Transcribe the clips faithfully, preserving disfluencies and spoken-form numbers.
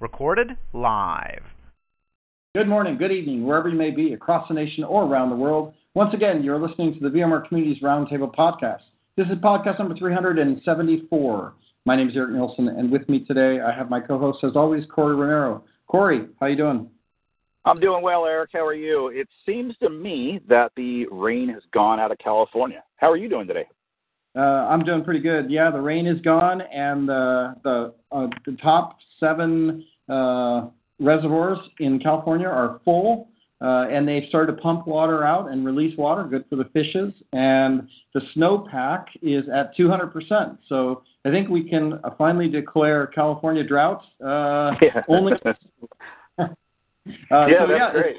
Recorded live. Good morning, good evening, wherever you may be, across the nation or around the world. Once again, you're listening to the VMware Communities Roundtable Podcast. This is podcast number three hundred seventy-four. My name is Eric Nielsen, and with me today, I have my co-host, as always, Corey Romero. Corey, how you doing? I'm doing well, Eric. How are you? It seems to me that the rain has gone out of California. How are you doing today? Uh, I'm doing pretty good. Yeah, the rain is gone, and uh, the, uh, the top seven uh, reservoirs in California are full, uh, and they've started to pump water out and release water, good for the fishes, and the snowpack is at two hundred percent. So I think we can uh, finally declare California droughts. Uh, yeah. Only. uh, yeah, so, that's yeah, great.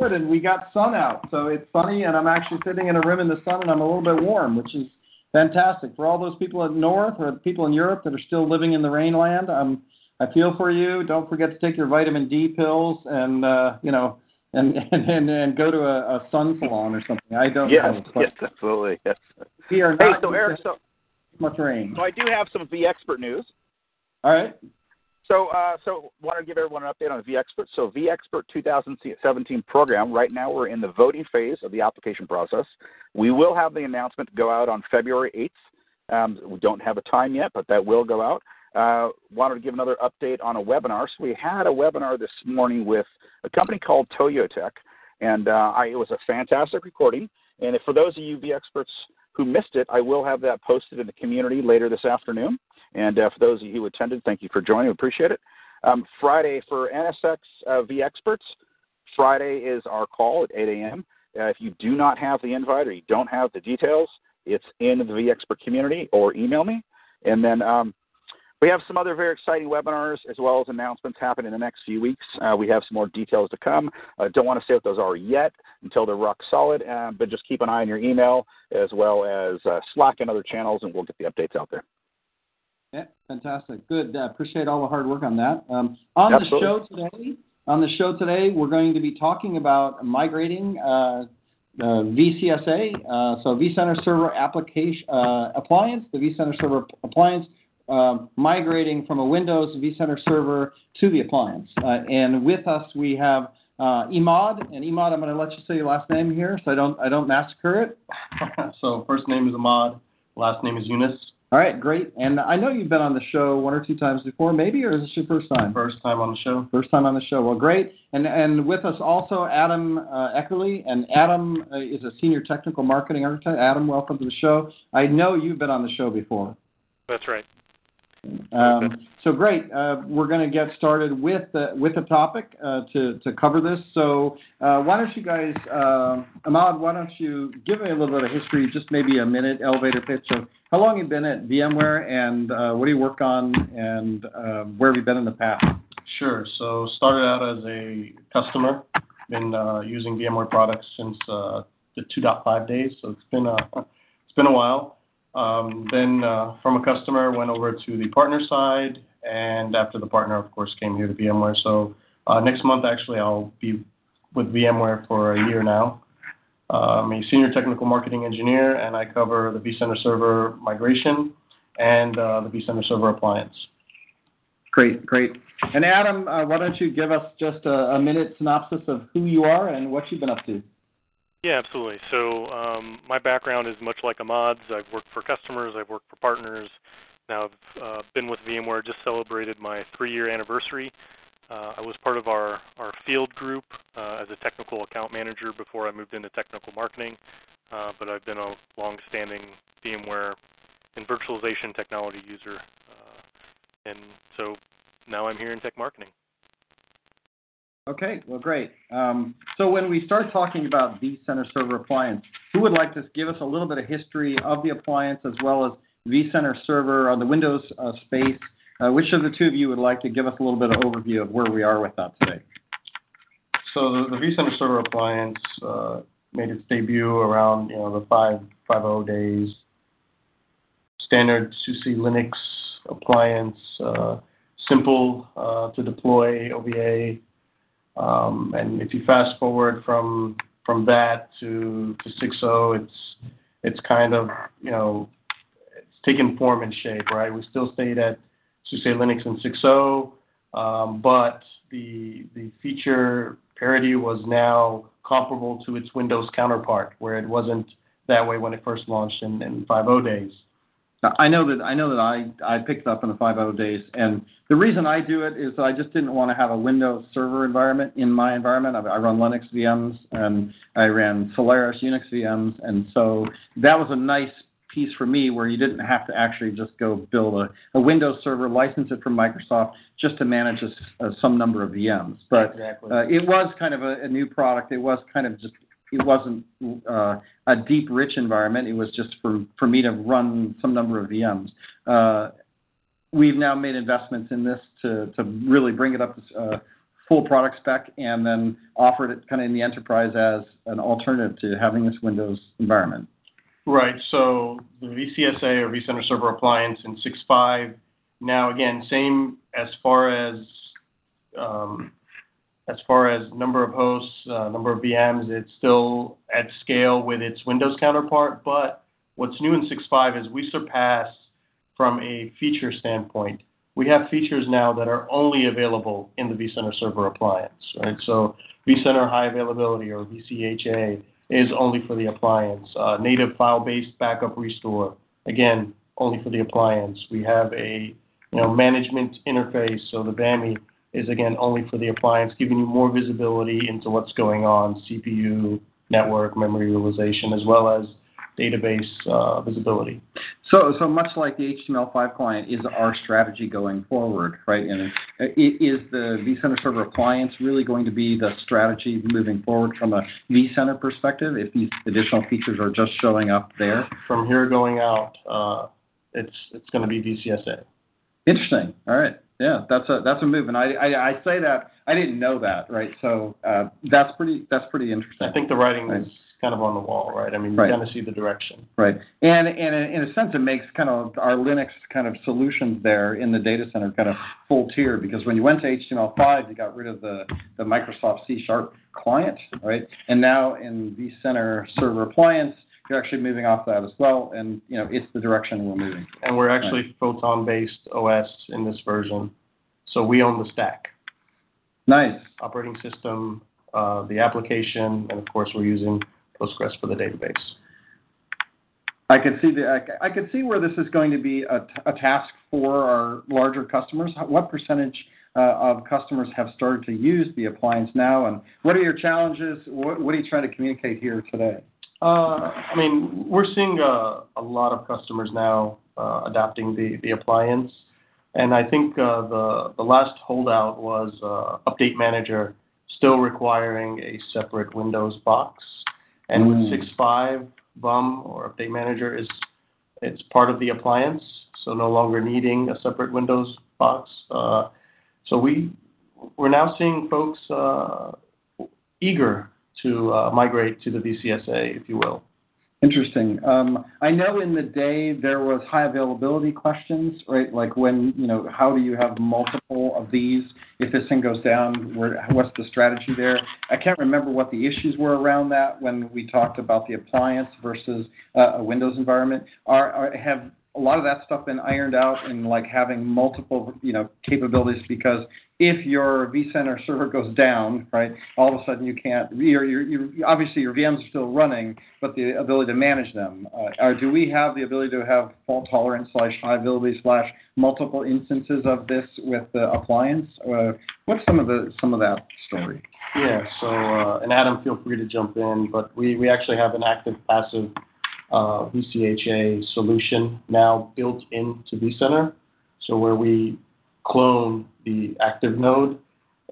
Good, and we got sun out, so it's sunny, and I'm actually sitting in a room in the sun, and I'm a little bit warm, which is fantastic. For all those people in North or people in Europe that are still living in the rainland, um, I feel for you. Don't forget to take your vitamin D pills and, uh, you know, and, and, and, and go to a, a sun salon or something. I don't yes, know. But yes, absolutely. Yes. We are hey, not so Eric, so, much rain. So I do have some VExpert news. All right. So uh, so want to give everyone an update on VExpert. So VExpert two thousand seventeen program, right now we're in the voting phase of the application process. We will have the announcement go out on February eighth. Um, we don't have a time yet, but that will go out. Uh, wanted to give another update on a webinar. So we had a webinar this morning with a company called Toyotech, and uh, I, it was a fantastic recording. And if, for those of you VExperts who missed it, I will have that posted in the community later this afternoon. And uh, for those of you who attended, thank you for joining. We appreciate it. Um, Friday for N S X uh, VExperts, Friday is our call at eight a.m. Uh, if you do not have the invite or you don't have the details, it's in the VExpert community or email me. And then um, we have some other very exciting webinars as well as announcements happening in the next few weeks. Uh, we have some more details to come. I uh, don't want to say what those are yet until they're rock solid, uh, but just keep an eye on your email as well as uh, Slack and other channels, and we'll get the updates out there. Yeah, fantastic. Good. Uh, appreciate all the hard work on that. Um, on Absolutely. the show today, on the show today, we're going to be talking about migrating uh, uh, V C S A, uh, so vCenter Server Application uh, Appliance, the vCenter Server Appliance, uh, migrating from a Windows vCenter Server to the appliance. Uh, and with us we have uh, Emad, and Emad, I'm going to let you say your last name here, so I don't I don't massacre it. So first name is Ahmad, last name is Younis. All right, great. And I know you've been on the show one or two times before, maybe, or is this your first time? First time on the show. First time on the show. Well, great. And and with us also Adam uh, Eckerly, and Adam uh, is a senior technical marketing architect. Adam, welcome to the show. I know you've been on the show before. That's right. Um, so great. Uh, we're going to get started with the, with a topic uh, to to cover this. So uh, why don't you guys, uh, Ahmad, why don't you give me a little bit of history, just maybe a minute elevator pitch of how long you've been at VMware, and uh, what do you work on, and uh, where have you been in the past? Sure. So started out as a customer, been uh, using VMware products since uh, the two point five days. So it's been a it's been a while. Um, then uh, from a customer, went over to the partner side, and after the partner, of course, came here to VMware. So uh, next month, actually, I'll be with VMware for a year now. I'm a senior technical marketing engineer, and I cover the vCenter Server migration and uh, the vCenter Server appliance. Great, great. And Adam, uh, why don't you give us just a, a minute synopsis of who you are and what you've been up to? Yeah, absolutely. So um, my background is much like Ahmad's. I've worked for customers. I've worked for partners. Now I've uh, been with VMware, just celebrated my three-year anniversary. Uh, I was part of our, our field group uh, as a technical account manager before I moved into technical marketing, uh, but I've been a long-standing VMware and virtualization technology user, uh, and so now I'm here in tech marketing. Okay, well, great. Um, so when we start talking about vCenter Server Appliance, who would like to give us a little bit of history of the appliance as well as vCenter Server on the Windows uh, space? Uh, which of the two of you would like to give us a little bit of overview of where we are with that today? So the, the vCenter Server Appliance uh, made its debut around you know the five five oh days. Standard SUSE Linux appliance, uh, simple uh, to deploy O V A, um, and if you fast forward from from that to to six oh, it's it's kind of you know it's taken form and shape, right? We still stayed at SUSE Linux and six point oh, um, but the the feature parity was now comparable to its Windows counterpart, where it wasn't that way when it first launched in, in five point oh days. Now, I know that I know that I, I picked up in the five point oh days, and the reason I do it is that I just didn't want to have a Windows server environment in my environment. I, I run Linux V Ms, and I ran Solaris Unix V Ms, and so that was a nice piece for me where you didn't have to actually just go build a, a Windows server, license it from Microsoft just to manage a, a, some number of V Ms. But exactly. uh, it was kind of a, a new product. It was kind of just, it wasn't uh, a deep, rich environment. It was just for, for me to run some number of V Ms. Uh, we've now made investments in this to, to really bring it up to uh, full product spec and then offered it kind of in the enterprise as an alternative to having this Windows environment. Right, so the V C S A or vCenter Server Appliance in six point five, now again, same as far as um, as far as number of hosts, uh, number of V Ms, it's still at scale with its Windows counterpart, but what's new in six point five is we surpass from a feature standpoint. We have features now that are only available in the vCenter Server Appliance, right? So vCenter High Availability or V C S A is only for the appliance. Uh, native file-based backup restore, again, only for the appliance. We have a you know management interface, so the B A M I is, again, only for the appliance, giving you more visibility into what's going on, C P U, network, memory utilization, as well as database uh, visibility. So so much like the H T M L five client is our strategy going forward, right? And is the vCenter Server Appliance really going to be the strategy moving forward from a vCenter perspective if these additional features are just showing up there? From here going out, uh, it's it's going to be V C S A. Interesting. All right. Yeah, that's a that's a move, and I, I I say that I didn't know that, right? So uh, that's pretty that's pretty interesting. I think the writing right. is kind of on the wall, right? I mean, you're going to see the direction, right? And and in a sense, it makes kind of our Linux kind of solutions there in the data center kind of full tier, because when you went to H T M L five, you got rid of the the Microsoft C Sharp client, right? And now in vCenter Server Appliance, you're actually moving off that as well, and you know it's the direction we're moving. And we're actually right. Photon-based O S in this version, so we own the stack. Nice. Operating system, uh, the application, and of course we're using Postgres for the database. I could see the I could see where this is going to be a, a task for our larger customers. What percentage uh, of customers have started to use the appliance now, and what are your challenges? What, what are you trying to communicate here today? Uh, I mean, we're seeing uh, a lot of customers now uh, adopting the, the appliance, and I think uh, the, the last holdout was uh, Update Manager still requiring a separate Windows box, and mm. with six point five, V U M or Update Manager is it's part of the appliance, so no longer needing a separate Windows box. Uh, so we, we're now seeing folks uh, eager to uh, migrate to the V C S A, if you will. Interesting. Um, I know in the day there was high availability questions, right? Like when, you know, how do you have multiple of these? If this thing goes down, where, what's the strategy there? I can't remember what the issues were around that when we talked about the appliance versus uh, a Windows environment. Are, are have a lot of that stuff been ironed out in like having multiple, you know, capabilities? Because if your vCenter server goes down, right, all of a sudden you can't. You're, you're, you're, obviously, your V Ms are still running, but the ability to manage them. Uh, or do we have the ability to have fault tolerance slash high availability slash multiple instances of this with the appliance? Uh, what's some of the some of that story? Yeah. So, uh, and Adam, feel free to jump in, but we we actually have an active passive uh, V C S A solution now built into vCenter, so where we clone the active node,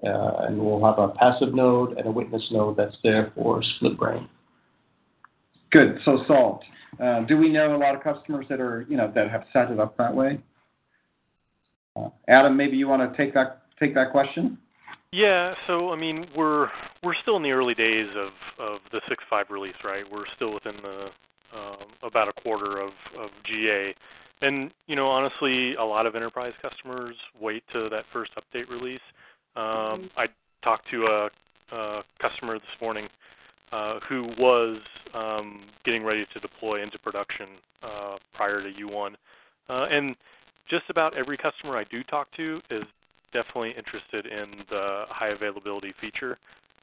uh, and we'll have a passive node and a witness node that's there for split brain. Good. So solved. Uh, do we know a lot of customers that are, you know, that have set it up that way? Uh, Adam, maybe you want to take that take that question. Yeah. So I mean, we're we're still in the early days of of the six point five release, right? We're still within the um, about a quarter of of G A. And, you know, honestly, a lot of enterprise customers wait to that first update release. Um, I talked to a, a customer this morning uh, who was um, getting ready to deploy into production uh, prior to U one. Uh, and just about every customer I do talk to is definitely interested in the high availability feature.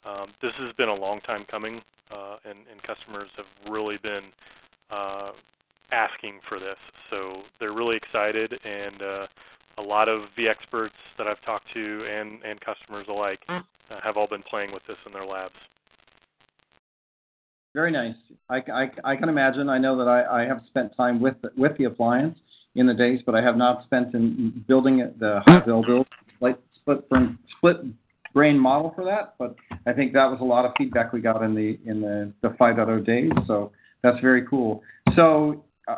Um, this has been a long time coming, uh, and, and customers have really been uh, asking for this. So they're really excited, and uh, a lot of vExperts that I've talked to and, and customers alike uh, have all been playing with this in their labs. Very nice. I, I, I can imagine. I know that I, I have spent time with the, with the appliance in the days, but I have not spent in building the high availability split brain, split brain model for that. But I think that was a lot of feedback we got in the in the, the five point oh days. So that's very cool. So uh,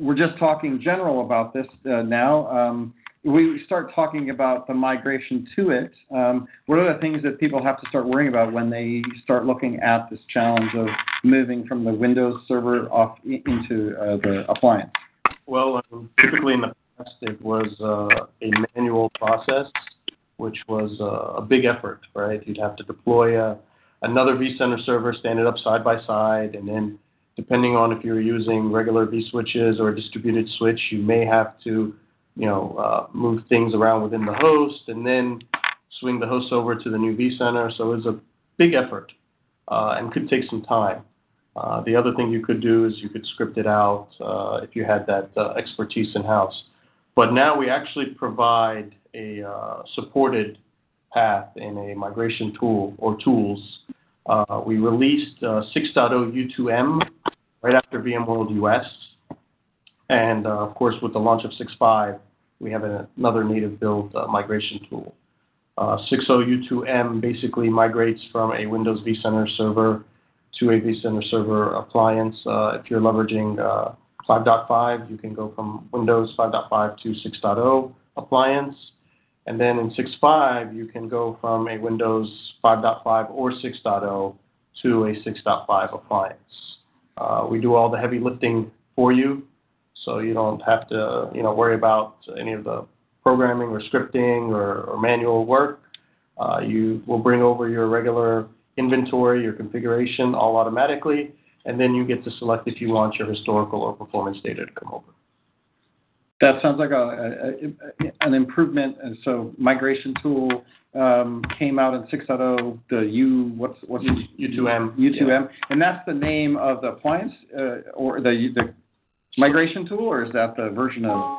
we're just talking general about this uh, now. Um, we start talking about the migration to it. Um, what are the things that people have to start worrying about when they start looking at this challenge of moving from the Windows server off into uh, the appliance? Well, um, typically in the past, it was uh, a manual process, which was uh, a big effort, right? You'd have to deploy a, another vCenter server, stand it up side by side, and then depending on if you're using regular vSwitches or a distributed switch, you may have to you know, uh, move things around within the host and then swing the host over to the new vCenter. So it's a big effort uh, and could take some time. Uh, the other thing you could do is you could script it out uh, if you had that uh, expertise in-house. But now we actually provide a uh, supported path in a migration tool or tools. Uh, we released uh, six point oh U two M right after VMworld U S. And, uh, of course, with the launch of six point five, we have a, another native build uh, migration tool. Uh, six point oh U two M basically migrates from a Windows vCenter server to a vCenter server appliance. Uh, if you're leveraging uh, five point five, you can go from Windows five point five to six point oh appliance. And then in six point five, you can go from a Windows five point five or six point oh to a six point five appliance. Uh, we do all the heavy lifting for you, so you don't have to you know, worry about any of the programming or scripting or, or manual work. Uh, you will bring over your regular inventory, your configuration, all automatically, and then you get to select if you want your historical or performance data to come over. That sounds like a, a, an improvement. And so migration tool um, came out in six point oh, the U, what's, what's U, U2M. U two M, yeah. And that's the name of the appliance uh, or the, the migration tool, or is that the version of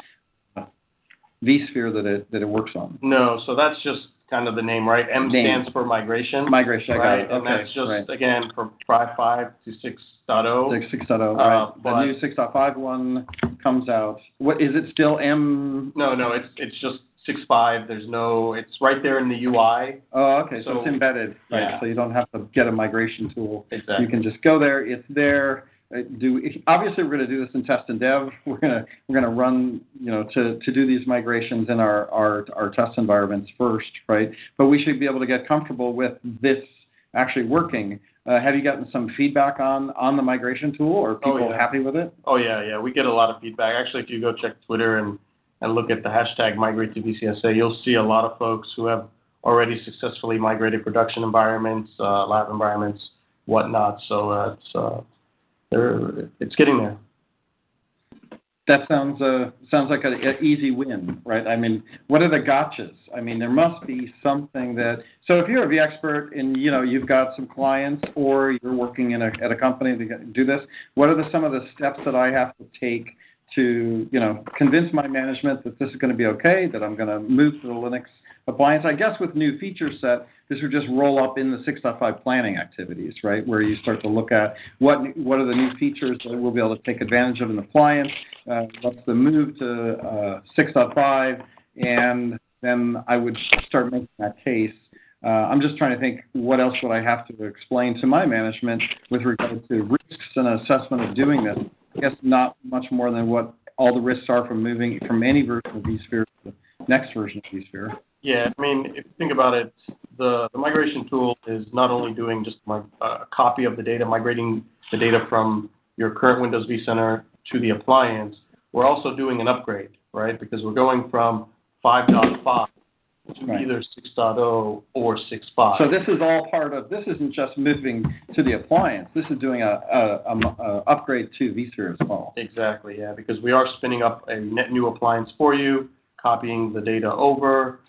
vSphere that it, that it works on? No, so that's just kind of the name, right? M name. Stands for migration. Migration, right? I got it. Okay, and that's just, right. Again, from five point five to six point oh. six point oh, right. Uh, the new six point five one comes out. What is it still M? No, no, it's it's just six point five. There's no, it's right there in the U I. Oh, okay, so, so it's embedded. Right, yeah. So you don't have to get a migration tool. Exactly. You can just go there. It's there. Do obviously we're going to do this in test and dev. We're going to we're going to run you know to, to do these migrations in our, our our test environments first, right? But we should be able to get comfortable with this actually working. Uh, have you gotten some feedback on on the migration tool, or are people oh, yeah. happy with it? Oh yeah, yeah, we get a lot of feedback. Actually, if you go check Twitter and and look at the hashtag migrate to V C S A, you'll see a lot of folks who have already successfully migrated production environments, uh, lab environments, whatnot. So uh, it's uh, They're, it's getting there. That sounds uh, sounds like an easy win, right? I mean, what are the gotchas? I mean, there must be something that. So if you're a vExpert and you know you've got some clients, or you're working in a, at a company to do this, what are the, some of the steps that I have to take to you know convince my management that this is going to be okay, that I'm going to move to the Linux appliance? I guess with new feature set, this would just roll up in the six point five planning activities, right, where you start to look at what what are the new features that we'll be able to take advantage of in the appliance, uh, what's the move to uh, six point five, and then I would start making that case. Uh, I'm just trying to think what else would I have to explain to my management with regard to risks and assessment of doing this. I guess not much more than what all the risks are from moving from any version of vSphere to the next version of vSphere. Yeah, I mean, if you think about it, the, the migration tool is not only doing just my, uh, a copy of the data, migrating the data from your current Windows vCenter to the appliance, we're also doing an upgrade, right? Because we're going from five point five to right. either six point oh or six point five. So this is all part of, this isn't just moving to the appliance. This is doing a, a, a, a upgrade to vSphere as well. Exactly, yeah, because we are spinning up a net new appliance for you, copying the data over.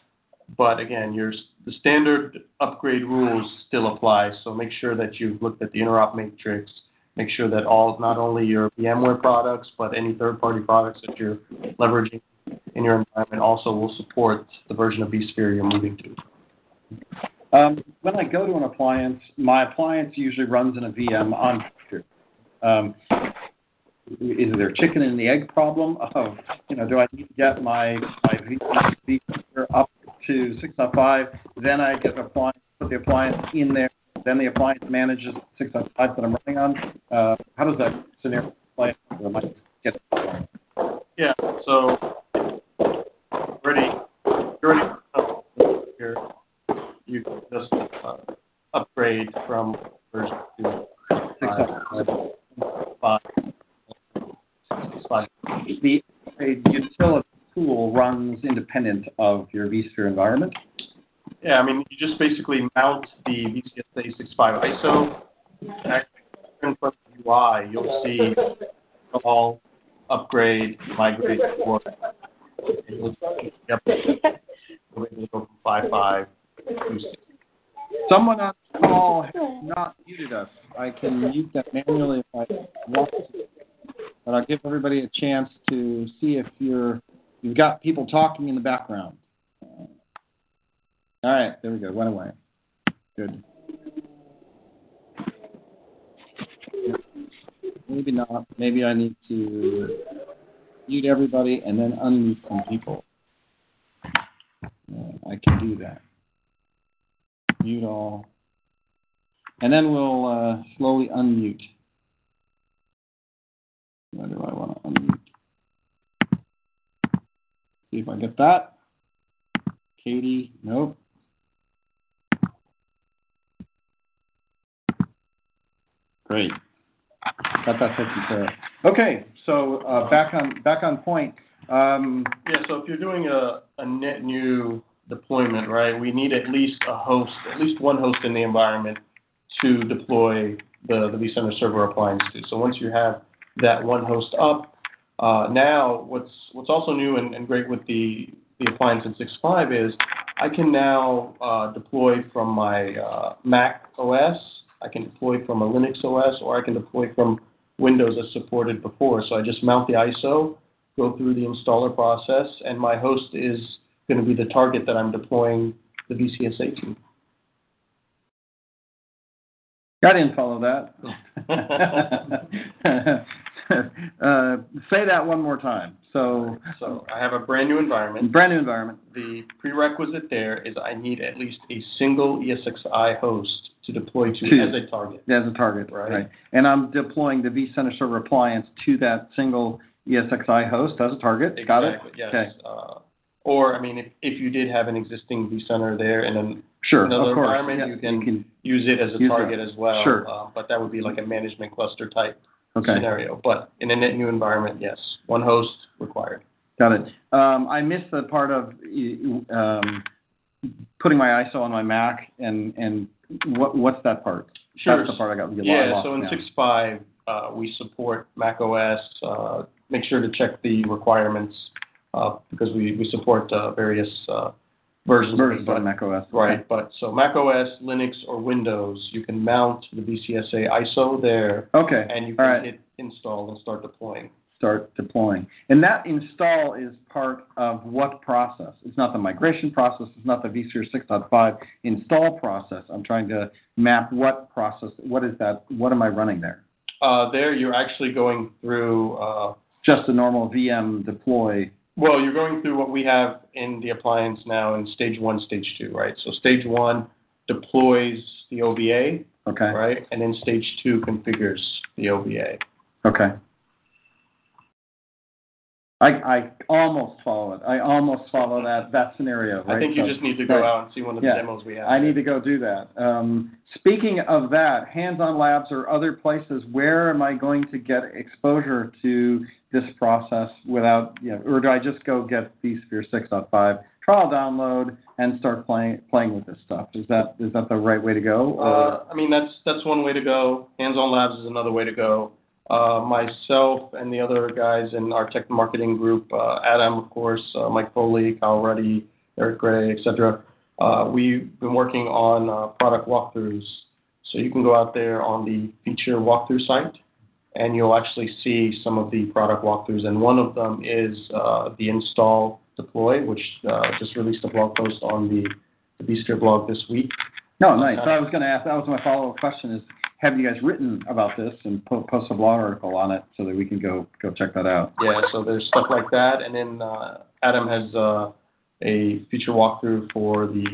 But again, your the standard upgrade rules still apply. So make sure that you've looked at the interop matrix. Make sure that all, not only your VMware products, but any third-party products that you're leveraging in your environment also will support the version of vSphere you're moving to. Um, when I go to an appliance, my appliance usually runs in a V M on vSphere. Um, is there a chicken and the egg problem? Oh, you know, do I need to get my, my vSphere up to six point five? Then I get an appliance, put the appliance in there. Then the appliance manages six point five that I'm running on. Uh, how does that scenario play? Yeah, so already, already here, you can just uh, upgrade from version to six point five. The utility tool runs independent of your vSphere environment. Yeah, I mean, you just basically mount the V C S A six point five I S O. In front of the U I, you'll see all upgrade, migrate, or yep, from five point five. Someone on the call has not muted us. I can mute that manually if I want to. But I'll give everybody a chance to see if you're, you've got people talking in the background. All right, there we go. Went away. Good. Maybe not. Maybe I need to mute everybody and then unmute some people. Yeah, I can do that. Mute all. And then we'll uh, slowly unmute. Where do I want to unmute? See if I get that. Katie, nope. Great. Got that taken care of. Okay, so uh, back on back on point. Um, yeah, so if you're doing a, a net new deployment, right, we need at least a host, at least one host in the environment to deploy the, the vCenter Server appliance to. So once you have that one host up, uh, now what's what's also new and, and great with the the appliance in six point five is I can now uh, deploy from my uh, Mac O S, I can deploy from a Linux O S, or I can deploy from Windows as supported before. So I just mount the I S O, go through the installer process, and my host is going to be the target that I'm deploying the V C S A to. I didn't follow that. Uh, say that one more time. So, so I have a brand new environment. Brand new environment. The prerequisite there is I need at least a single ESXi host to deploy to, to as a target. As a target, right. right. And I'm deploying the vCenter Server appliance to that single ESXi host as a target. Exactly. Got it? Yes. Okay. Uh, or, I mean, if, if you did have an existing vCenter there in an, sure, another environment, yeah. you, can you can use it as a target it. as well. Sure. Uh, but that would be like a management cluster type. Okay. Scenario, but in a net new environment, yes, one host required. Got it. Um, I missed the part of um, putting my I S O on my Mac, and and what what's that part? Sure. That's the part I got. The yeah. So in six point five, uh, we support Mac O S. Uh, make sure to check the requirements uh, because we we support uh, various uh, versions, versions of Mac O S. Right. Okay. But so Mac O S, Linux, or Windows, you can mount the V C S A I S O there. Okay. And you can right. hit install and start deploying. Start deploying. And that install is part of what process? It's not the migration process. It's not the vSphere six point five install process. I'm trying to map what process, what is that, what am I running there? Uh, there you're actually going through... Uh, just a normal V M deploy. Well, you're going through what we have in the appliance now in stage one, stage two, right? So stage one deploys the O V A, okay, right? And then stage two configures the O V A. Okay. I I almost follow it. I almost follow that, that scenario. Right? I think you so, just need to go right. out and see one of the yeah, demos we have. I need to go do that. Um, speaking of that, hands-on labs or other places, where am I going to get exposure to this process without, you know, or do I just go get vSphere six point five trial download and start playing playing with this stuff. Is that is that the right way to go? Uh, I mean, that's that's one way to go. Hands-on labs is another way to go. Uh, myself and the other guys in our tech marketing group, uh, Adam, of course, uh, Mike Foley, Kyle Ruddy, Eric Gray, et cetera. Uh, we've been working on uh, product walkthroughs. So you can go out there on the feature walkthrough site, and you'll actually see some of the product walkthroughs. And one of them is uh, the install deploy, which uh, just released a blog post on the, the vSphere blog this week. No, nice. So I was going to ask, that was my follow-up question is, have you guys written about this and po- post a blog article on it so that we can go go check that out? Yeah, so there's stuff like that. And then uh, Adam has uh, a feature walkthrough for the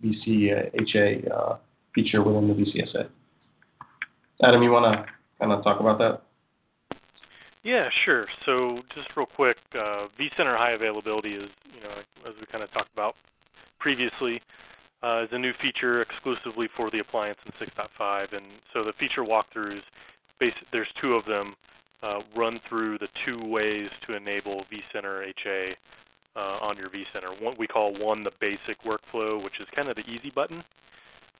V C H A uh, feature within the V C S A. Adam, you want to kind of talk about that? Yeah, sure. So just real quick, uh, vCenter High Availability is, you know, as we kind of talked about previously, uh, is a new feature exclusively for the appliance in six point five. And so the feature walkthroughs, there's two of them, uh, run through the two ways to enable vCenter H A uh, on your vCenter. One, we call one the basic workflow, which is kind of the easy button.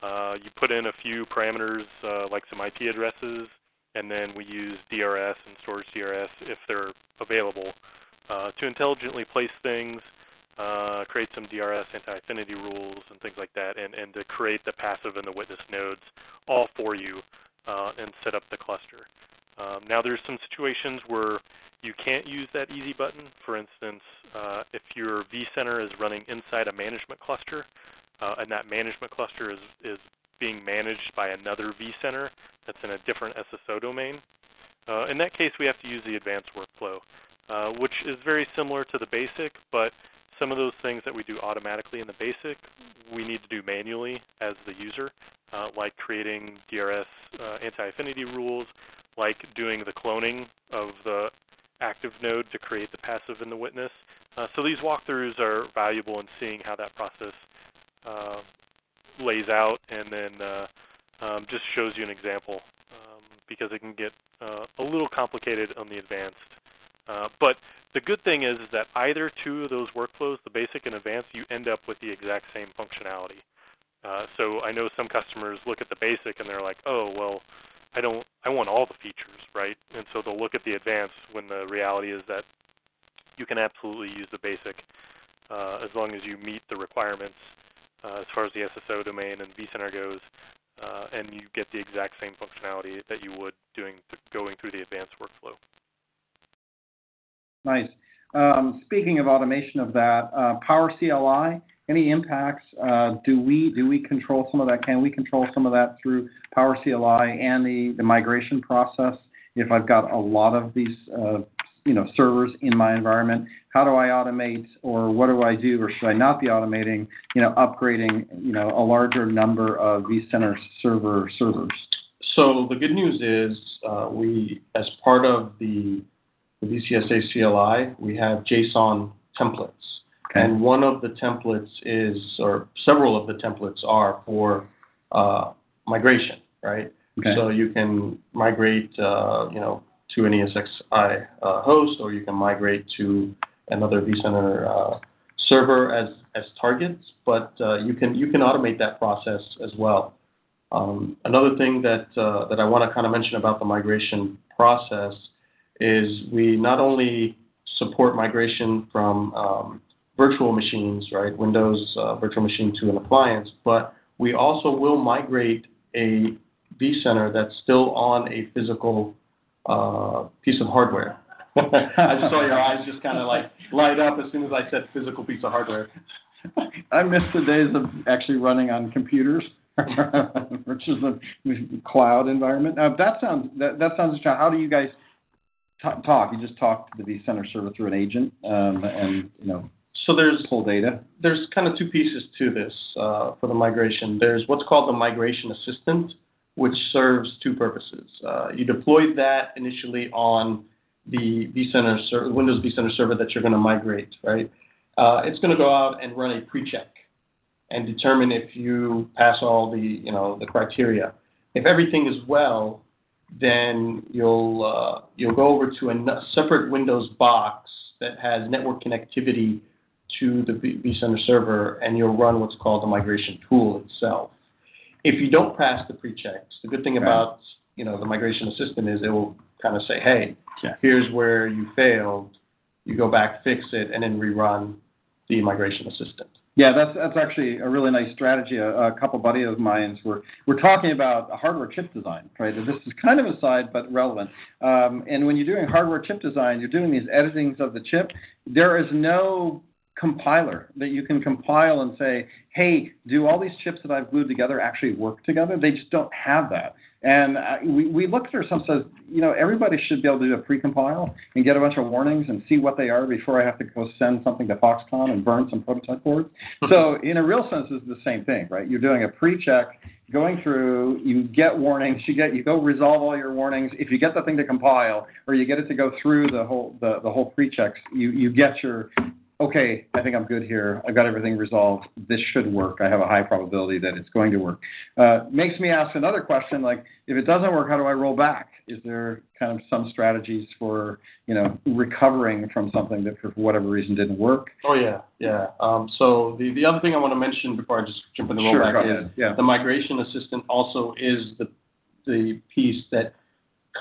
Uh, you put in a few parameters uh, like some I P addresses, and then we use D R S and storage D R S if they're available uh, to intelligently place things, uh, create some D R S anti-affinity rules and things like that, and, and to create the passive and the witness nodes all for you uh, and set up the cluster. Um, now there's some situations where you can't use that easy button. For instance, uh, if your vCenter is running inside a management cluster, Uh, and that management cluster is, is being managed by another vCenter that's in a different S S O domain. Uh, in that case, we have to use the advanced workflow, uh, which is very similar to the basic, but some of those things that we do automatically in the basic, we need to do manually as the user, uh, like creating D R S uh, anti-affinity rules, like doing the cloning of the active node to create the passive and the witness. Uh, so these walkthroughs are valuable in seeing how that process Uh, lays out and then uh, um, just shows you an example um, because it can get uh, a little complicated on the advanced. Uh, but the good thing is, is that either two of those workflows, the basic and advanced, you end up with the exact same functionality. Uh, so I know some customers look at the basic and they're like, oh, well, I don't, I want all the features, right? And so they'll look at the advanced when the reality is that you can absolutely use the basic uh, as long as you meet the requirements Uh, as far as the S S O domain and vCenter goes, uh, and you get the exact same functionality that you would doing th- going through the advanced workflow. Nice. Um, speaking of automation of that, uh, Power C L I, any impacts? Uh, do we do we control some of that? Can we control some of that through Power C L I and the, the migration process? If I've got a lot of these uh, you know, servers in my environment, how do I automate, or what do I do, or should I not be automating, you know, upgrading, you know, a larger number of vCenter server servers? So the good news is uh, we, as part of the, the V C S A C L I, we have JSON templates. Okay. And one of the templates is, or several of the templates are for uh, migration, right? Okay. So you can migrate, uh, you know, to an ESXi uh, host, or you can migrate to another vCenter uh, server as, as targets, but uh, you can you can automate that process as well. Um, another thing that uh, that I want to kind of mention about the migration process is we not only support migration from um, virtual machines, right, Windows uh, virtual machine to an appliance, but we also will migrate a vCenter that's still on a physical Uh, piece of hardware. I just saw your eyes just kind of like light up as soon as I said physical piece of hardware. I miss the days of actually running on computers, which is a cloud environment. Uh, that sounds that, that sounds interesting. How do you guys t- talk? You just talk to the vCenter server through an agent, um, and you know. So there's pull data. There's kind of two pieces to this uh, for the migration. There's what's called the migration assistant, which serves two purposes. Uh, you deploy that initially on the vCenter ser- Windows vCenter server that you're going to migrate, right? Uh, it's going to go out and run a pre-check and determine if you pass all the, you know, the criteria. If everything is well, then you'll uh, you'll go over to a separate Windows box that has network connectivity to the vCenter server, and you'll run what's called the migration tool itself. If you don't pass the pre-checks, the good thing okay. about you know the migration assistant is it will kind of say, hey, yeah. here's where you failed. You go back, fix it, and then rerun the migration assistant. Yeah, that's that's actually a really nice strategy. A, a couple buddies of mine were we're talking about hardware chip design, right? This is kind of aside but relevant. Um, and when you're doing hardware chip design, you're doing these editings of the chip. There is no compiler that you can compile and say, hey, do all these chips that I've glued together actually work together? They just don't have that. And uh, we, we looked at ourselves and says, you know, everybody should be able to do a pre-compile and get a bunch of warnings and see what they are before I have to go send something to Foxconn and burn some prototype boards. So in a real sense, it's the same thing, right? You're doing a pre-check, going through, you get warnings, you get you go resolve all your warnings. If you get the thing to compile or you get it to go through the whole the, the whole pre-checks, you, you get your, okay, I think I'm good here. I've got everything resolved. This should work. I have a high probability that it's going to work. Uh, makes me ask another question, like, if it doesn't work, how do I roll back? Is there kind of some strategies for, you know, recovering from something that for whatever reason didn't work? Oh, yeah, yeah. Um, so the, the other thing I want to mention before I just jump in the rollback sure, is yeah. the migration assistant also is the the piece that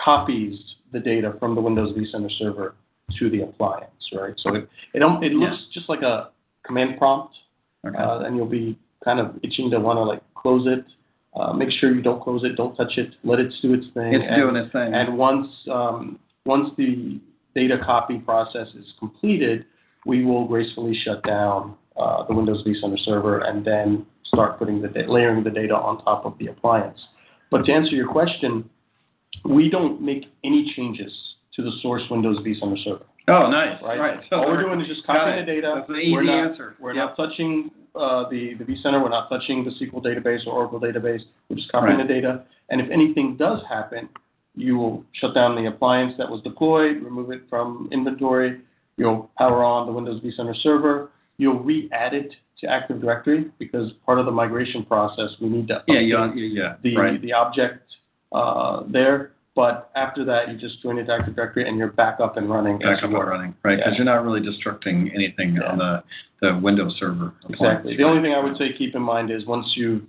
copies the data from the Windows vCenter server to the appliance, right? So it it, it looks yeah. just like a command prompt, okay. uh, and you'll be kind of itching to want to like close it. Uh, make sure you don't close it, don't touch it, let it do its thing. It's and, doing its thing. And once um, once the data copy process is completed, we will gracefully shut down uh, the Windows vCenter server and then start putting the da- layering the data on top of the appliance. But to answer your question, we don't make any changes to the source Windows vCenter server. Oh, nice. Right. right. So all we're doing is just copying the data. That's an easy we're not, answer. We're yep. not touching uh, the, the vCenter. We're not touching the S Q L database or Oracle database. We're just copying right. the data. And if anything does happen, you will shut down the appliance that was deployed, remove it from inventory. You'll power on the Windows vCenter server. You'll re-add it to Active Directory because part of the migration process, we need to update yeah, yeah, the, right. the object uh, there. But after that, you just join it to Active Directory, and you're back up and running. Back up and running, right? Because yeah. you're not really destructing anything yeah. on the, the Windows server. Exactly. The only thing I would say keep in mind is once you've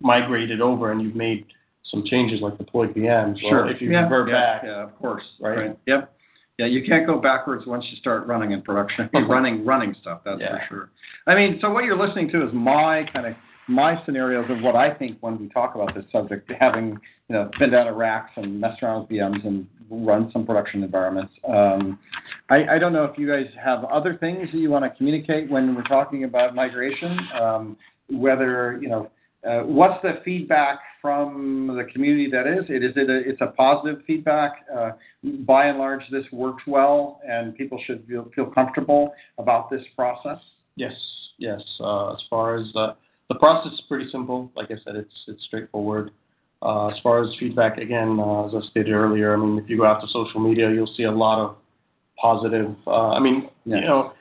migrated over and you've made some changes like deploy V Ms, sure. or if you yeah. revert yeah. back. Yeah, of course. Right? right? Yep. Yeah, you can't go backwards once you start running in production. You're running, running stuff, that's yeah. for sure. I mean, so what you're listening to is my kind of my scenarios of what I think when we talk about this subject, having you know been down to racks and messed around with V Ms and run some production environments. Um, I, I don't know if you guys have other things that you want to communicate when we're talking about migration. Um, whether you know uh, what's the feedback from the community that is it is it a, it's a positive feedback. Uh, by and large, this works well, and people should feel, feel comfortable about this process. Yes, yes. Uh, as far as uh the process is pretty simple. Like I said, it's it's straightforward. Uh, as far as feedback, again, uh, as I stated earlier, I mean, if you go out to social media, you'll see a lot of positive. Uh, I mean, yeah. you know,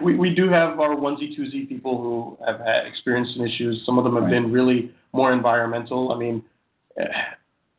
we, we do have our onesie-twosie people who have had experienced some issues. Some of them have right. been really more environmental. I mean,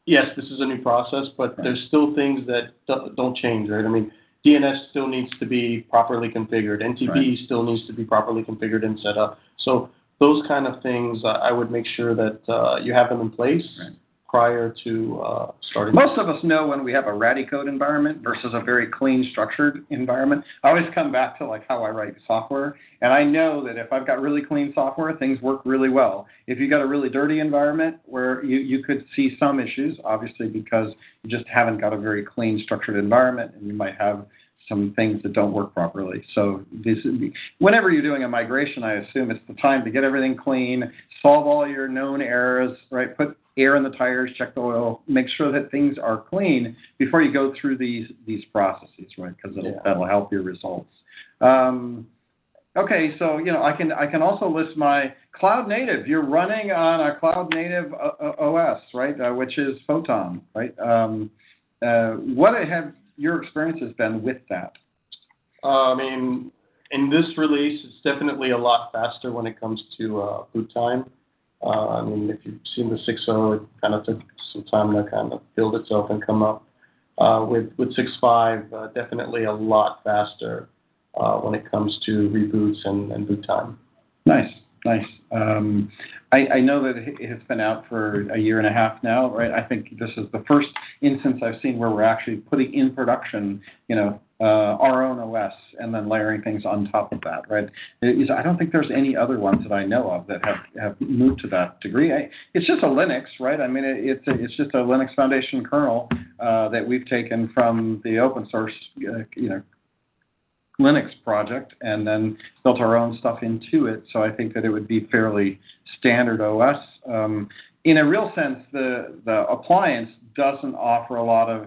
yes, this is a new process, but right. there's still things that don't change, right? I mean, D N S still needs to be properly configured. N T P right. still needs to be properly configured and set up. So those kind of things, uh, I would make sure that uh, you have them in place right. prior to uh, starting. Most of us know when we have a ratty code environment versus a very clean, structured environment. I always come back to like how I write software, and I know that if I've got really clean software, things work really well. If you've got a really dirty environment where you, you could see some issues, obviously because you just haven't got a very clean, structured environment, and you might have some things that don't work properly. So this, whenever you're doing a migration, I assume it's the time to get everything clean, solve all your known errors, right? Put air in the tires, check the oil, make sure that things are clean before you go through these these processes, right? Because it'll, yeah. that'll help your results. Um, okay, so you know I can I can also list my cloud native. You're running on a cloud native O S, right? Uh, which is Photon, right? Um, uh, what I have. Your experience has been with that? Uh, I mean, in this release, it's definitely a lot faster when it comes to uh, boot time. Uh, I mean, if you've seen the six point oh, it kind of took some time to kind of build itself and come up. Uh, with with six point five, uh, definitely a lot faster. uh, when it comes to reboots and, and boot time. Nice, nice. Um, I, I know that it has been out for a year and a half now, right? I think this is the first instance I've seen where we're actually putting in production, you know, uh, our own O S and then layering things on top of that, right? It is, I don't think there's any other ones that I know of that have, have moved to that degree. I, it's just a Linux, right? I mean, it, it's a, it's just a Linux Foundation kernel uh, that we've taken from the open source, uh, you know, Linux project and then built our own stuff into it. So I think that it would be fairly standard O S. Um, in a real sense, the, the appliance doesn't offer a lot of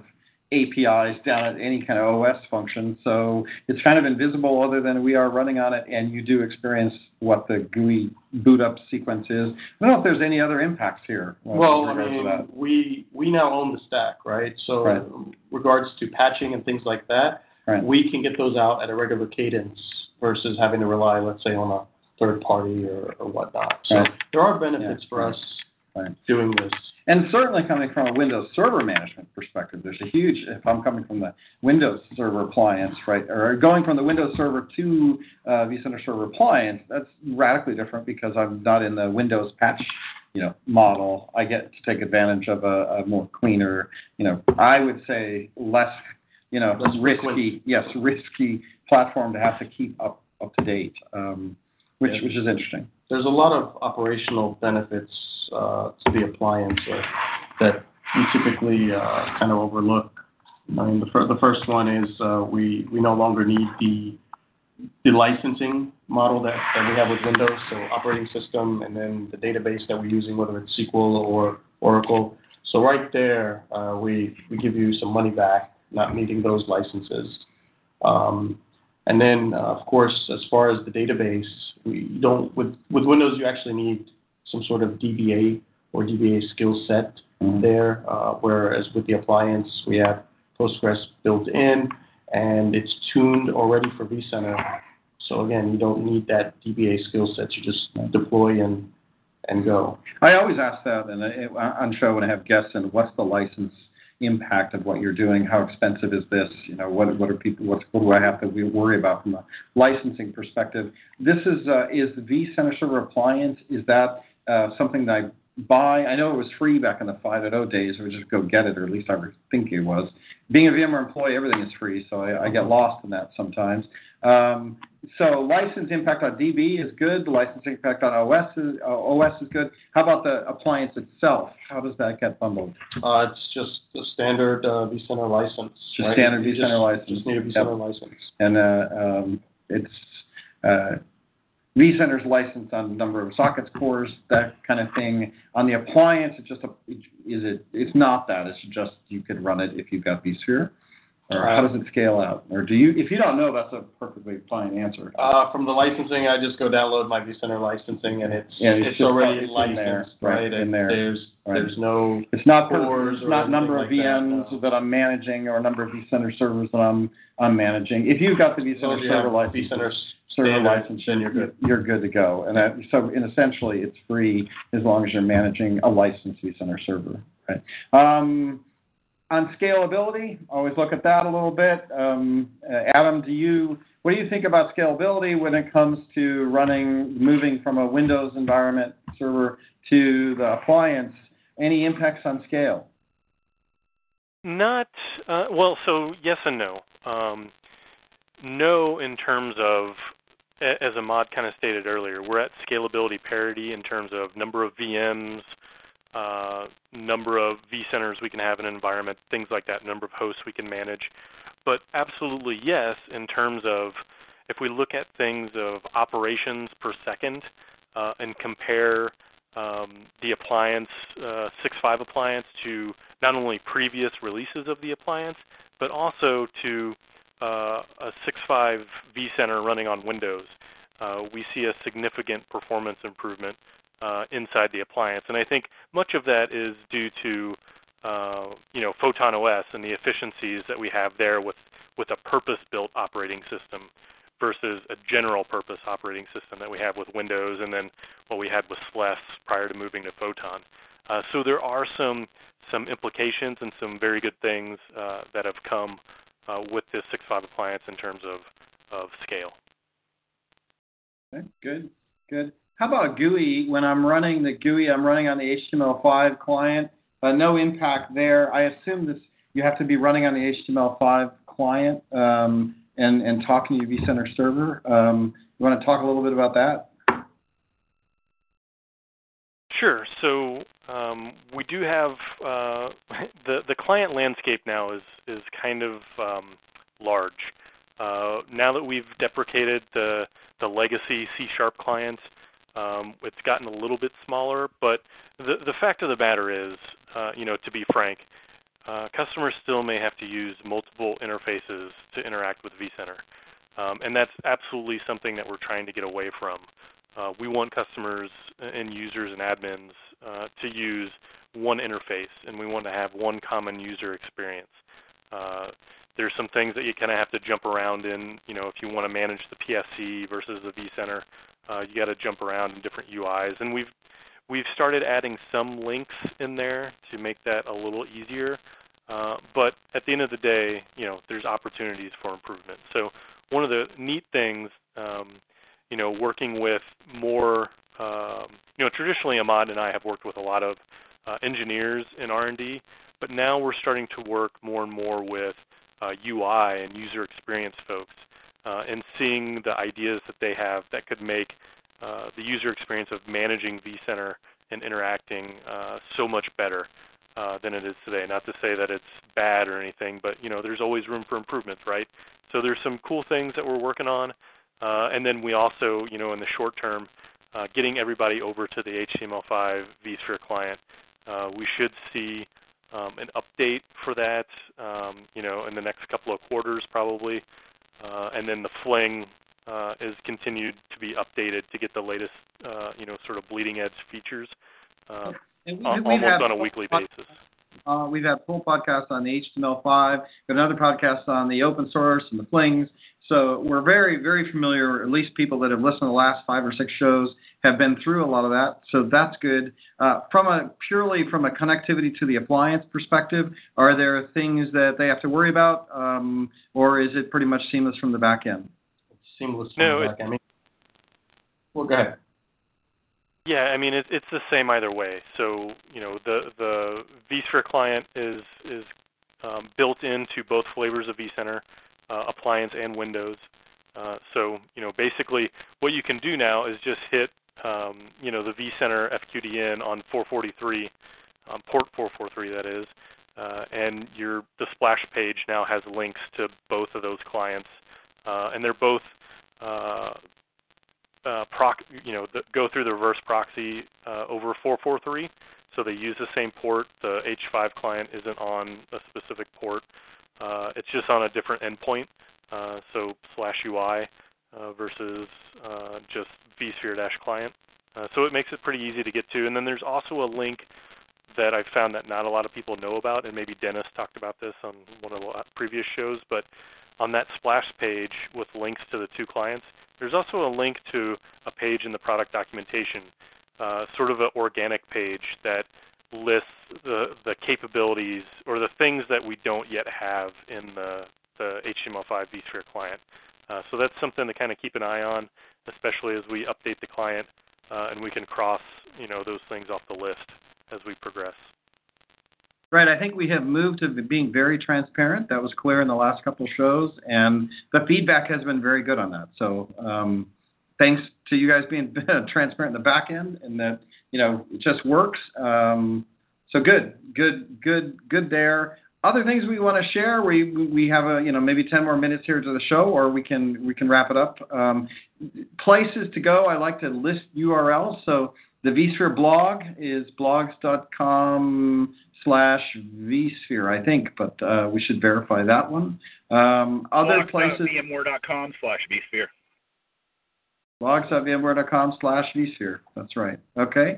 A P Is down at any kind of O S function. So it's kind of invisible other than we are running on it, and you do experience what the G U I boot up sequence is. I don't know if there's any other impacts here. Well, I mean, we, we now own the stack, right? So right. in regards to patching and things like that, right. We can get those out at a regular cadence versus having to rely, let's say, on a third party or, or whatnot. So right. there are benefits yeah. for us right. doing this. And certainly coming from a Windows Server management perspective, there's a huge, if I'm coming from the Windows Server appliance, right, or going from the Windows Server to uh, vCenter Server appliance, that's radically different because I'm not in the Windows patch, you know, model. I get to take advantage of a, a more cleaner, you know, I would say less You know, That's risky, frequent. yes, risky platform to have to keep up, up to date, um, which yes. which is interesting. There's a lot of operational benefits uh, to the appliance uh, that you typically uh, kind of overlook. I mean, the, fir- the first one is uh, we we no longer need the the licensing model that, that we have with Windows, so operating system, and then the database that we're using, whether it's S Q L or Oracle. So right there, uh, we we give you some money back. Not needing those licenses. Um, and then, uh, of course, as far as the database, we don't with, with Windows, you actually need some sort of D B A or D B A skill set mm-hmm. there, uh, whereas with the appliance, we have Postgres built in, and it's tuned already for vCenter. So, again, you don't need that D B A skill set. You just deploy and and go. I always ask that, and I, I'm sure when I have guests, and what's the license impact of what you're doing? How expensive is this? You know, what what are people? What's, what do I have to worry about from a licensing perspective? This is uh, is the vCenter Server appliance. Is that uh, something that I buy? I know it was free back in the five point oh days. I would just go get it, or at least I think it was. Being a VMware employee, everything is free, so I, I get lost in that sometimes. Um, so license impact on D B is good. The license impact on O S is, uh, O S is good. How about the appliance itself? How does that get bundled? Uh, it's just a standard uh, vCenter license. Just right? standard you vCenter just, license. Just need a vCenter yep. license. And uh, um, it's uh, vCenter's license on number of sockets, cores, that kind of thing. On the appliance, it's just a, is it? It's not that. It's just you could run it if you've got vSphere. Or how does it scale out? Or do you, if you don't know, that's a perfectly fine answer. Uh, from the licensing, I just go download my vCenter licensing, and it's yeah, it's, it's already licensed, in there, right? right? In there, there's right. there's no it's not cores it's not number of like V Ms that, no. that I'm managing or number of vCenter servers that I'm I'm managing. If you've got the vCenter so server license, vCenter server license, then you're good. You're good to go. And that, so, and essentially, it's free as long as you're managing a licensed vCenter server, right? Um, On scalability, always look at that a little bit. Um, Adam, do you what do you think about scalability when it comes to running, moving from a Windows environment server to the appliance? Any impacts on scale? Not uh, well. So yes and no. Um, no, in terms of, as Ahmad kind of stated earlier, we're at scalability parity in terms of number of V Ms. Uh, number of vCenters we can have in an environment, things like that, number of hosts we can manage. But absolutely yes, in terms of if we look at things of operations per second uh, and compare um, the appliance, uh, six point five appliance to not only previous releases of the appliance, but also to uh, a six point five vCenter running on Windows, uh, we see a significant performance improvement Uh, inside the appliance, and I think much of that is due to uh, you know Photon O S and the efficiencies that we have there with, with a purpose-built operating system versus a general-purpose operating system that we have with Windows, and then what we had with S L E S prior to moving to Photon. Uh, so there are some some implications and some very good things uh, that have come uh, with this six point five appliance in terms of of scale. Okay, good, good. How about G U I? When I'm running the G U I, I'm running on the H T M L five client. Uh, no impact there. I assume this you have to be running on the H T M L five client um, and, and talking to your vCenter server. Um, you want to talk a little bit about that? Sure. So um, we do have uh, the the client landscape now is is kind of um, large. Uh, now that we've deprecated the the legacy C sharp clients, um, it's gotten a little bit smaller. But the the fact of the matter is, uh, you know, to be frank, uh, customers still may have to use multiple interfaces to interact with vCenter, um, and that's absolutely something that we're trying to get away from. Uh, we want customers and users and admins uh, to use one interface, and we want to have one common user experience. Uh, there's some things that you kind of have to jump around in. You know, if you want to manage the P S C versus the vCenter, uh, you got to jump around in different U Is. And we've we've started adding some links in there to make that a little easier. Uh, but at the end of the day, you know, there's opportunities for improvement. So one of the neat things. Um, You know, working with more, um, you know, traditionally Ahmad and I have worked with a lot of uh, engineers in R and D, but now we're starting to work more and more with uh, U I and user experience folks uh, and seeing the ideas that they have that could make uh, the user experience of managing vCenter and interacting uh, so much better uh, than it is today. Not to say that it's bad or anything, but, you know, there's always room for improvement, right? So there's some cool things that we're working on. Uh, and then we also, you know, in the short term, uh, getting everybody over to the H T M L five vSphere client. Uh, we should see um, an update for that, um, you know, in the next couple of quarters probably. Uh, and then the Fling uh, is continued to be updated to get the latest, uh, you know, sort of bleeding edge features uh, we, almost on a weekly basis. Uh, we've had full podcasts on the H T M L five, got another podcast on the open source and the Flings. So we're very, very familiar, at least people that have listened to the last five or six shows have been through a lot of that. So that's good. Uh, from a purely from a connectivity to the appliance perspective, are there things that they have to worry about, um, or is it pretty much seamless from the back end? It's seamless from no, the back end. Well, go ahead. Yeah, I mean, it, it's the same either way. So, you know, the, the vSphere client is is um, built into both flavors of vCenter, uh, Appliance and Windows. Uh, so, you know, basically what you can do now is just hit, um, you know, the vCenter F Q D N on four forty-three, um, port four forty-three that is, uh, and your the splash page now has links to both of those clients, uh, and they're both uh, Uh, proc, you know, the, go through the reverse proxy uh, over four forty-three, so they use the same port. The H five client isn't on a specific port. Uh, it's just on a different endpoint, uh, so slash U I uh, versus uh, just vSphere-client. Uh, so it makes it pretty easy to get to. And then there's also a link that I found that not a lot of people know about, and maybe Dennis talked about this on one of the previous shows, but on that splash page with links to the two clients, there's also a link to a page in the product documentation, uh, sort of an organic page that lists the, the capabilities or the things that we don't yet have in the, the H T M L five vSphere client. Uh, so that's something to kind of keep an eye on, especially as we update the client, uh, and we can cross, you know, those things off the list as we progress. Right, I think we have moved to being very transparent. That was clear in the last couple shows, and the feedback has been very good on that. So um, thanks to you guys being transparent in the back end, and that, you know, it just works. Um, so good, good, good, good there. Other things we want to share, we we have a, you know, maybe ten more minutes here to the show, or we can we can wrap it up. Um, places to go, I like to list U R Ls. So the vSphere blog is blogs.com slash vSphere, I think, but uh, we should verify that one. Um, other places... blogs.vmware.com slash vSphere. blogs.vmware.com slash vSphere. That's right. Okay.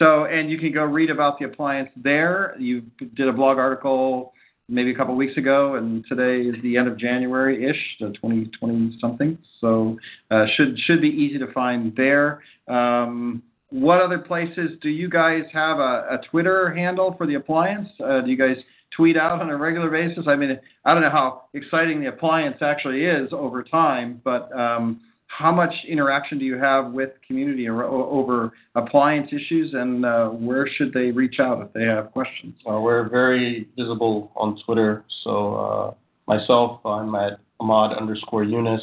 So, and you can go read about the appliance there. You did a blog article maybe a couple of weeks ago, and today is the end of January-ish, so twenty twenty-something. So uh, should should be easy to find there. Um What other places do you guys have a, a Twitter handle for the appliance? Uh, do you guys tweet out on a regular basis. I mean, I don't know how exciting the appliance actually is over time, but um, how much interaction do you have with community over appliance issues, and uh, where should they reach out if they have questions? Well, we're very visible on Twitter. So uh, myself, I'm at Ahmad underscore Younis,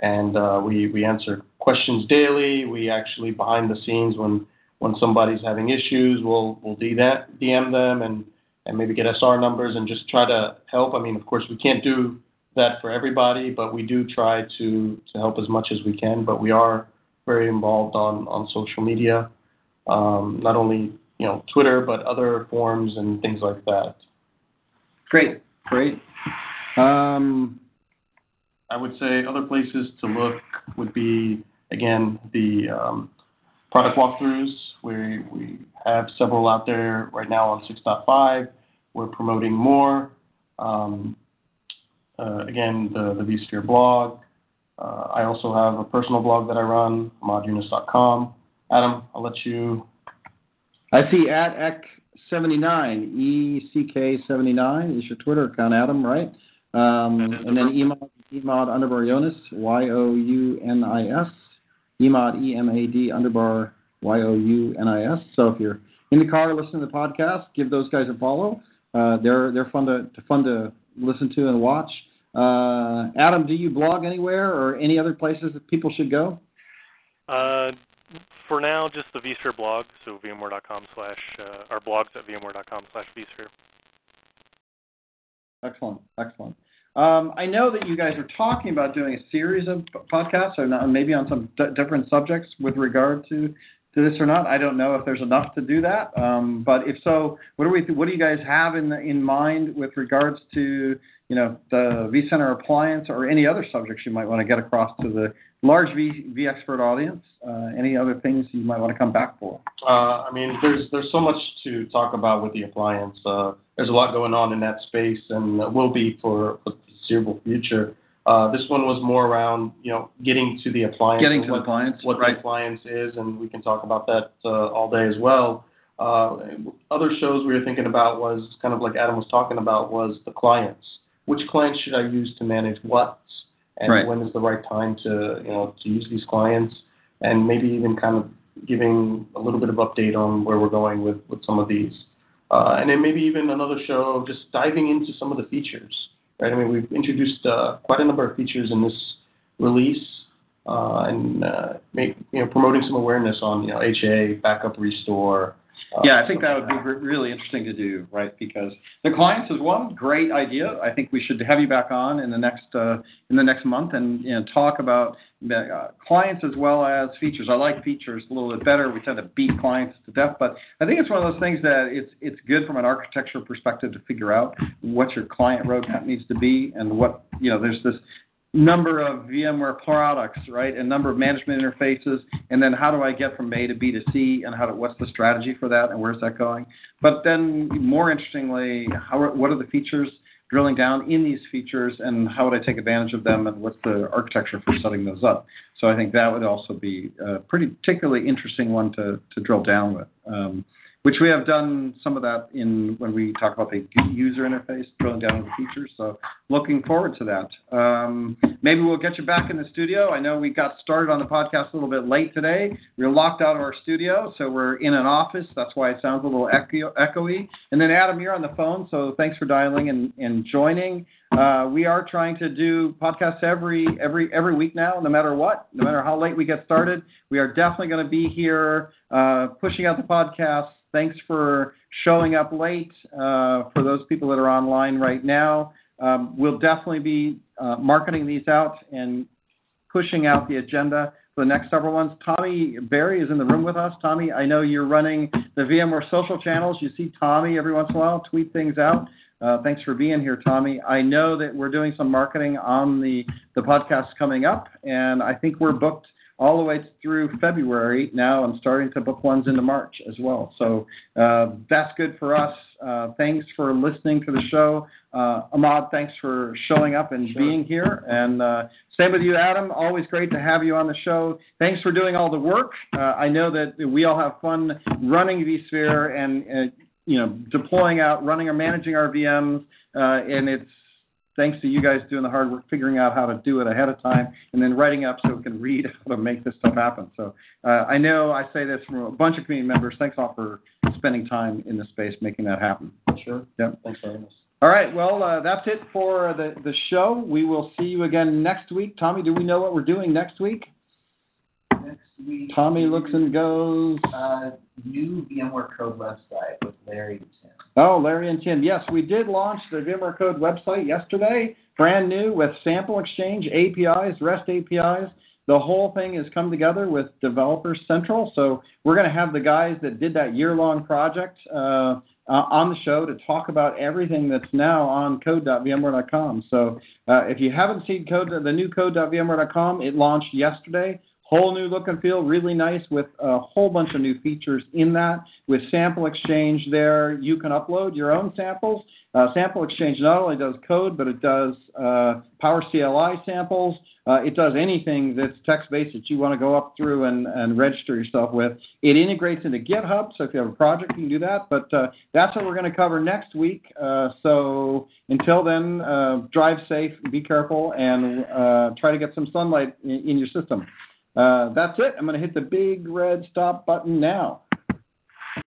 and uh, we, we answer questions daily. We actually, behind the scenes, when when somebody's having issues, we'll we'll D M them and, and maybe get S R numbers and just try to help. I mean, of course, we can't do that for everybody, but we do try to, to help as much as we can. But we are very involved on, on social media, um, not only, you know, Twitter, but other forums and things like that. Great, great. Um, I would say other places to look would be, again, the um, product walkthroughs. We, we have several out there right now on six point five. We're promoting more. Um, Uh, again, the, the vSphere blog. Uh, I also have a personal blog that I run, ahmad unisq dot com. Adam, I'll let you. I see at E C seventy-nine, E C K seventy-nine is your Twitter account, Adam, right? Um, and then Emad, Emad underbar Younis, Y O U N I S, Emad, E M A D underbar Y O U N I S. So if you're in the car listening to the podcast, give those guys a follow. Uh, they're they're fun to, to fun to listen to and watch. Uh, Adam, do you blog anywhere or any other places that people should go? Uh, for now, just the vSphere blog, so vmware dot com slash, uh, our blogs at vmware dot com slash vSphere. Excellent, excellent. Um, I know that you guys are talking about doing a series of podcasts, or not, maybe on some d- different subjects with regard to to this or not. I don't know if there's enough to do that, um, but if so, what do we? Th- what do you guys have in the, in mind with regards to, you know, the vCenter appliance or any other subjects you might want to get across to the large v- VExpert audience? Uh, any other things you might want to come back for? Uh, I mean, there's there's so much to talk about with the appliance. Uh, there's a lot going on in that space, and will be for, for the foreseeable future. Uh, this one was more around, you know, getting to the appliance. Getting to what, the appliance, what right. the appliance is, and we can talk about that uh, all day as well. Uh, other shows we were thinking about was kind of like Adam was talking about was the clients. Which clients should I use to manage what, and right. when is the right time to, you know, to use these clients, and maybe even kind of giving a little bit of update on where we're going with, with some of these. Uh, and then maybe even another show just diving into some of the features. Right. I mean, we've introduced uh, quite a number of features in this release, uh, and uh, make, you know, promoting some awareness on, you know, H A, backup restore. Uh, yeah, I think that would be re- really interesting to do, right? Because the clients is one great idea. I think we should have you back on in the next uh, in the next month and, you know, talk about uh, clients as well as features. I like features a little bit better. We tend to beat clients to death, but I think it's one of those things that it's it's good from an architecture perspective to figure out what your client roadmap needs to be and what, you know, there's this number of VMware products, right, a number of management interfaces, and then how do I get from A to B to C, and how to, what's the strategy for that, and where's that going? But then, more interestingly, how are, what are the features, drilling down in these features, and how would I take advantage of them, and what's the architecture for setting those up? So I think that would also be a pretty particularly interesting one to, to drill down with, um, which we have done some of that in when we talk about the user interface, drilling down into features. So looking forward to that. Um, maybe we'll get you back in the studio. I know we got started on the podcast a little bit late today. We were locked out of our studio, so we're in an office. That's why it sounds a little echo- echoey. And then, Adam, you're on the phone, so thanks for dialing and, and joining. Uh, we are trying to do podcasts every every every week now, no matter what, no matter how late we get started. We are definitely going to be here uh, pushing out the podcast. Thanks for showing up late uh, for those people that are online right now. Um, we'll definitely be uh, marketing these out and pushing out the agenda for the next several ones. Tommy Berry is in the room with us. Tommy, I know you're running the VMware social channels. You see Tommy every once in a while tweet things out. Uh, thanks for being here, Tommy. I know that we're doing some marketing on the, the podcast coming up, and I think we're booked all the way through February now. I'm starting to book ones into March as well. So uh, that's good for us. Uh, thanks for listening to the show. Uh, Ahmad, thanks for showing up and sure. being here. And uh, same with you, Adam. Always great to have you on the show. Thanks for doing all the work. Uh, I know that we all have fun running vSphere and uh, you know, deploying out, running or managing our V Ms, uh, and it's thanks to you guys doing the hard work, figuring out how to do it ahead of time, and then writing up so we can read how to make this stuff happen. So uh, I know I say this from a bunch of community members. Thanks all for spending time in this space, making that happen. Sure. Yep. Thanks very much. All right. Well, uh, that's it for the, the show. We will see you again next week. Tommy, do we know what we're doing next week? Next week. Tommy looks and goes. Uh, new VMware Code website with Larry and Tim. Oh, Larry and Tim. Yes, we did launch the VMware Code website yesterday, brand new with Sample Exchange, A P Is, REST A P Is. The whole thing has come together with Developer Central. So we're going to have the guys that did that year-long project uh, Uh, on the show to talk about everything that's now on code dot v m ware dot com. So uh, if you haven't seen code, the new code dot v m ware dot com, it launched yesterday. Whole new look and feel, really nice, with a whole bunch of new features in that. With Sample Exchange there, you can upload your own samples. Uh, Sample Exchange not only does code, but it does uh, Power C L I samples. Uh, it does anything that's text-based that you want to go up through and, and register yourself with. It integrates into GitHub, so if you have a project, you can do that. But uh, that's what we're going to cover next week. Uh, so until then, uh, drive safe, be careful, and uh, try to get some sunlight in, in your system. Uh, that's it. I'm going to hit the big red stop button now.